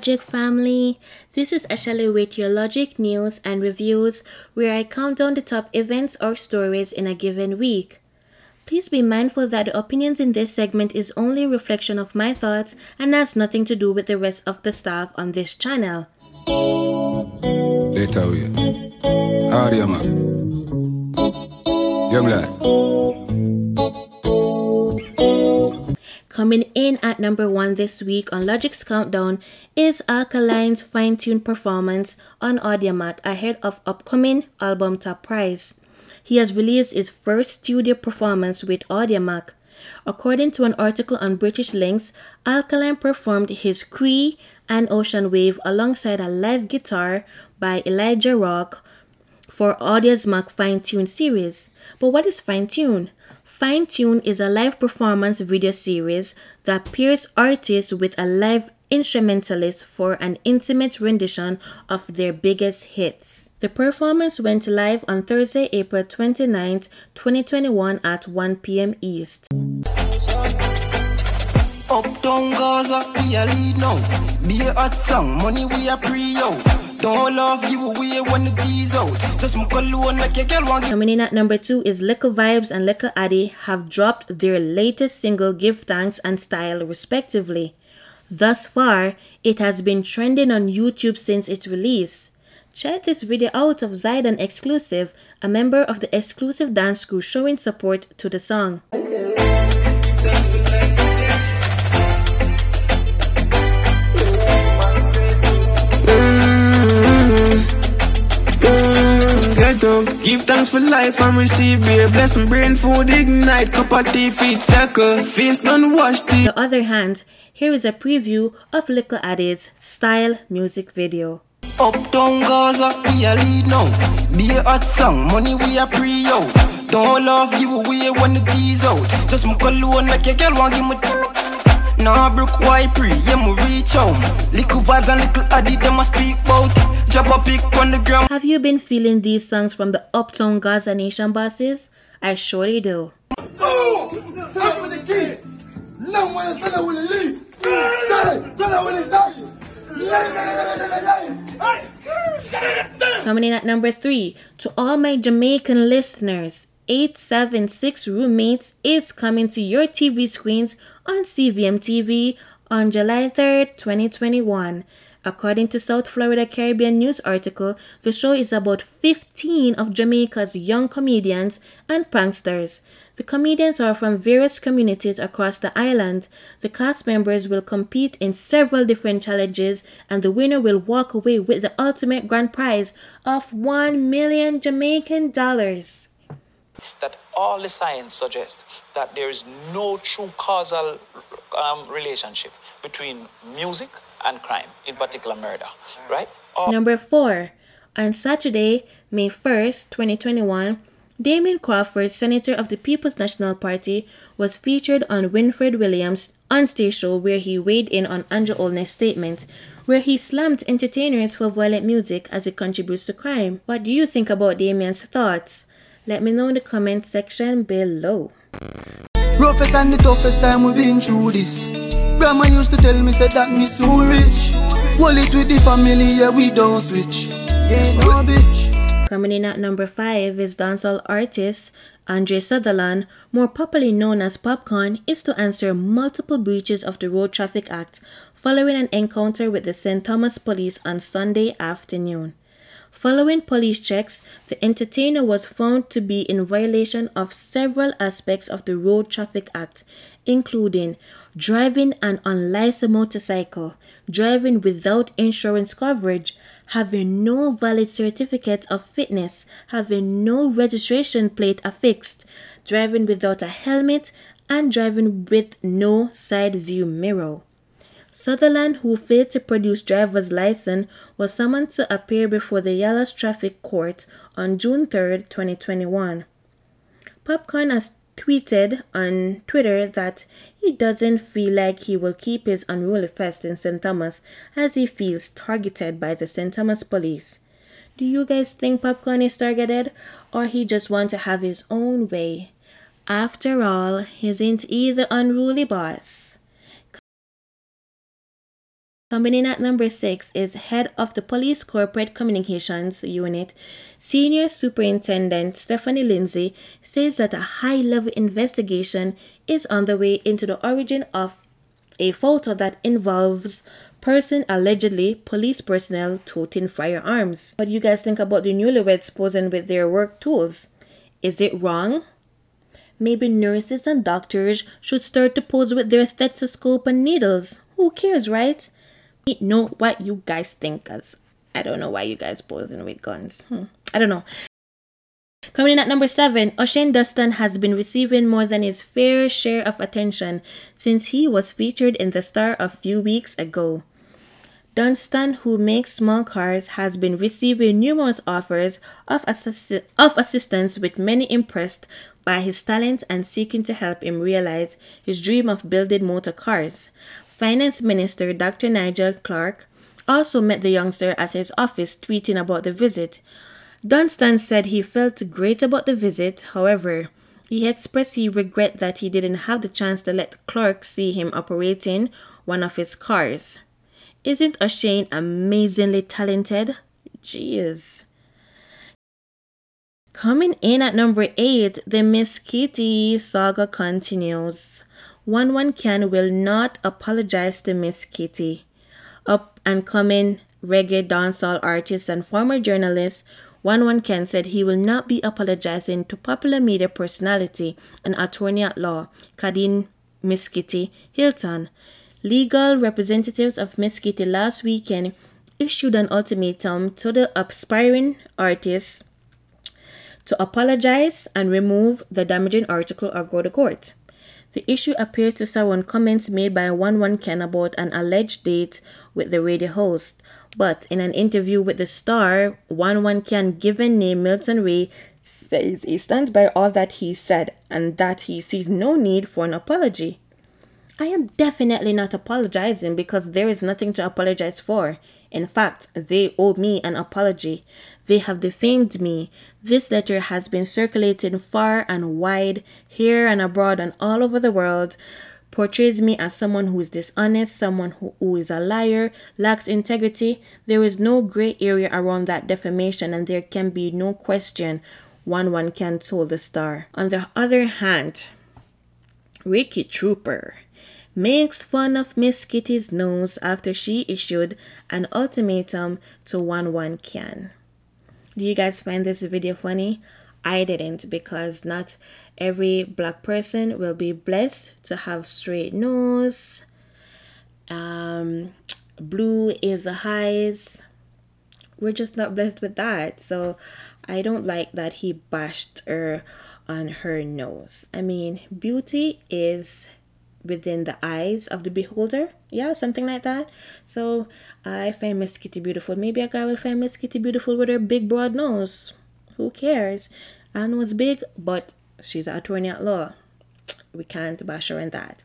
Logic family. This is Ashale with your Logic news and reviews, where I count down the top events or stories in a given week. Please be mindful that the opinions in this segment is only a reflection of my thoughts and has nothing to do with the rest of the staff on this channel. Later we Audiomack young lad. Coming in at number 1 this week on Logic's countdown is Alkaline's fine-tuned performance on Audiomack ahead of upcoming album Top Prize. He has released his first studio performance with Audiomack. According to an article on British Links, Alkaline performed his Cree and Ocean Wave alongside a live guitar by Elijah Rock for Audiomack Fine Tune series. But what is Fine Tune? Fine Tune is a live performance video series that pairs artists with a live instrumentalists for an intimate rendition of their biggest hits. The performance went live on Thursday, April 29th, 2021 at 1 p.m. East. Uptown Gaza, we are lead now. Be a hot song, money we are pre-out. Don't love you away when the D's out. Just one like a girl one. Coming in at number 2 is Likkle Vybz and Likkle Addi have dropped their latest single Give Thanks and Style respectively. Thus far, it has been trending on YouTube since its release. Check this video out of Zidane Exclusive, a member of the exclusive dance crew showing support to the song. Give thanks for life and receive beer. Blessing, brain food, ignite, cup of tea, feet, sucker, face, don't wash tea. On the other hand, here is a preview of Likkle Addi's Style music video. Uptown Gaza, we are lead now. Be a hot song, money we are pre-out. Don't love you away when the D's out. Just my cologne like a girl won't give me. Nah, brook white pre, yeah, me reach out. Likkle Vybz and Likkle Addi, them must speak bout. Drop a pic on the ground. Have you been feeling these songs from the Uptown Gaza Nation bosses? I surely do. Coming in at number 3, to all my Jamaican listeners, 876 Roommates is coming to your TV screens on CVM TV on July 3rd, 2021. According to South Florida Caribbean News article, the show is about 15 of Jamaica's young comedians and pranksters. The comedians are from various communities across the island. The cast members will compete in several different challenges, and the winner will walk away with the ultimate grand prize of $1 million Jamaican dollars. That all the science suggests that there is no true causal relationship between music and crime, in particular murder, right? Number 4. On Saturday, May 1st, 2021, Damien Crawford, Senator of the People's National Party, was featured on Winford Williams' onstage show where he weighed in on Andrew Oldness' statement, where he slammed entertainers for violent music as it contributes to crime. What do you think about Damien's thoughts? Let me know in the comment section below. Roughest and the toughest time we've been through this. Grandma used to tell me said that me so rich. Wallet with the family, yeah, we don't switch. Yeah, no bitch. Coming in at number 5 is dancehall artist Andre Sutherland, more popularly known as Popcaan, is to answer multiple breaches of the Road Traffic Act following an encounter with the St. Thomas police on Sunday afternoon. Following police checks, the entertainer was found to be in violation of several aspects of the Road Traffic Act, including driving an unlicensed motorcycle, driving without insurance coverage, having no valid certificate of fitness, having no registration plate affixed, driving without a helmet, and driving with no side view mirror. Sutherland, who failed to produce driver's license, was summoned to appear before the Dallas Traffic Court on June 3, 2021. Popcaan has tweeted on Twitter that he doesn't feel like he will keep his unruly fest in St. Thomas as he feels targeted by the St. Thomas police. Do you guys think Popcaan is targeted, or he just wants to have his own way? After all, he isn't either unruly boss. Coming in at number 6 is Head of the Police Corporate Communications Unit, Senior Superintendent Stephanie Lindsay, says that a high-level investigation is underway into the origin of a photo that involves person allegedly police personnel toting firearms. What do you guys think about the newlyweds posing with their work tools? Is it wrong? Maybe nurses and doctors should start to pose with their stethoscope and needles. Who cares, right? I know what you guys think, because I don't know why you guys posing with guns. I don't know. Coming in at number 7, O'Shane Dunstan has been receiving more than his fair share of attention since he was featured in The Star a few weeks ago. Dunstan, who makes small cars, has been receiving numerous offers of assistance, with many impressed by his talent and seeking to help him realize his dream of building motor cars. Finance Minister Dr. Nigel Clark also met the youngster at his office, tweeting about the visit. Dunstan said he felt great about the visit. However, he expressed his regret that he didn't have the chance to let Clark see him operating one of his cars. Isn't O'Shane amazingly talented? Jeez. Coming in at number 8, the Miss Kitty saga continues. 1-1-Can will not apologize to Miss Kitty. Up-and-coming reggae dancehall artist and former journalist 1-1-Can said he will not be apologizing to popular media personality and attorney at law Kadeen Miss Kitty Hilton. Legal representatives of Miss Kitty last weekend issued an ultimatum to the aspiring artist to apologize and remove the damaging article or go to court. The issue appears to stem from comments made by 1-1-Can about an alleged date with the radio host. But in an interview with The Star, 1-1-Can, given name Milton Ray, says he stands by all that he said and that he sees no need for an apology. I am definitely not apologizing because there is nothing to apologize for. In fact, they owe me an apology. They have defamed me. This letter has been circulating far and wide, here and abroad and all over the world. Portrays me as someone who is dishonest, someone who is a liar, lacks integrity. There is no gray area around that defamation and there can be no question, 1-1-Can told The Star. On the other hand, Ricky Trooper makes fun of Miss Kitty's nose after she issued an ultimatum to 1-1-Can. Do you guys find this video funny? I didn't, because not every black person will be blessed to have straight nose, blue hazel eyes. We're just not blessed with that. So I don't like that he bashed her on her nose. I mean, beauty is within the eyes of the beholder, something like that. So I find Miss Kitty beautiful. Maybe a guy will find Miss Kitty beautiful with her big broad nose. Who cares? Anne was big, but she's an attorney at law. We can't bash her in that.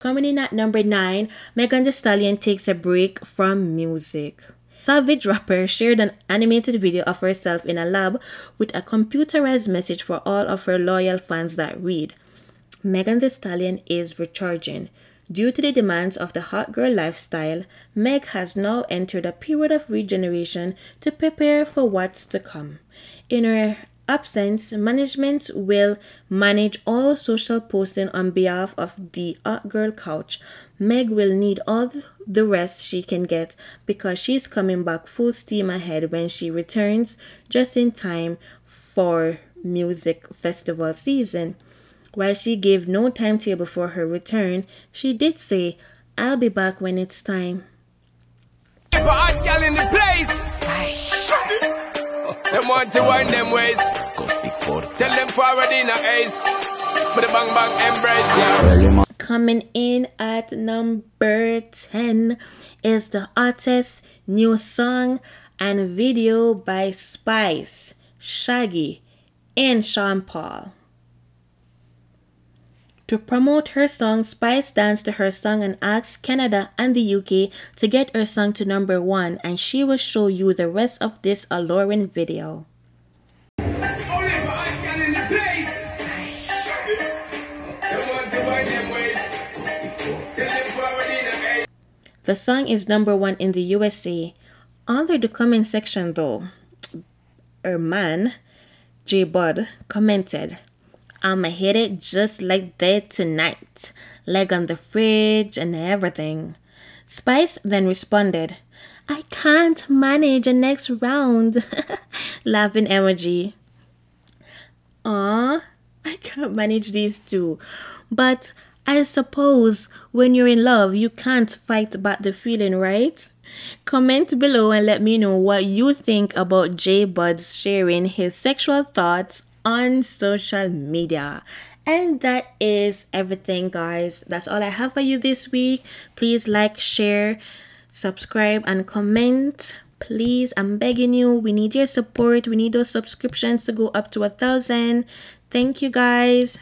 Coming in at number 9, Megan Thee Stallion takes a break from music. Savage rapper shared an animated video of herself in a lab with a computerized message for all of her loyal fans that read, Megan Thee Stallion is recharging. Due to the demands of the hot girl lifestyle, Meg has now entered a period of regeneration to prepare for what's to come. In her absence, management will manage all social posting on behalf of the hot girl couch. Meg will need all the rest she can get because she's coming back full steam ahead when she returns, just in time for music festival season. While she gave no timetable for her return, she did say, I'll be back when it's time. Coming in at number 10 is the artist's new song and video by Spice, Shaggy, and Sean Paul. To promote her song, Spice danced to her song and asked Canada and the UK to get her song to number 1, and she will show you the rest of this alluring video. The song is #1 in the USA. Under the comment section though, her man, J Bud, commented, "I'ma hit it just like that tonight, leg on the fridge and everything." Spice then responded, "I can't manage the next round." Laughing emoji. Aww, I can't manage these two. But I suppose when you're in love, you can't fight back the feeling, right? Comment below and let me know what you think about J Bud's sharing his sexual thoughts on social media. And that is everything, guys. That's all I have for you this week. Please like, share, subscribe, and comment. Please, I'm begging you. We need your support. We need those subscriptions to go up to 1,000. Thank you, guys.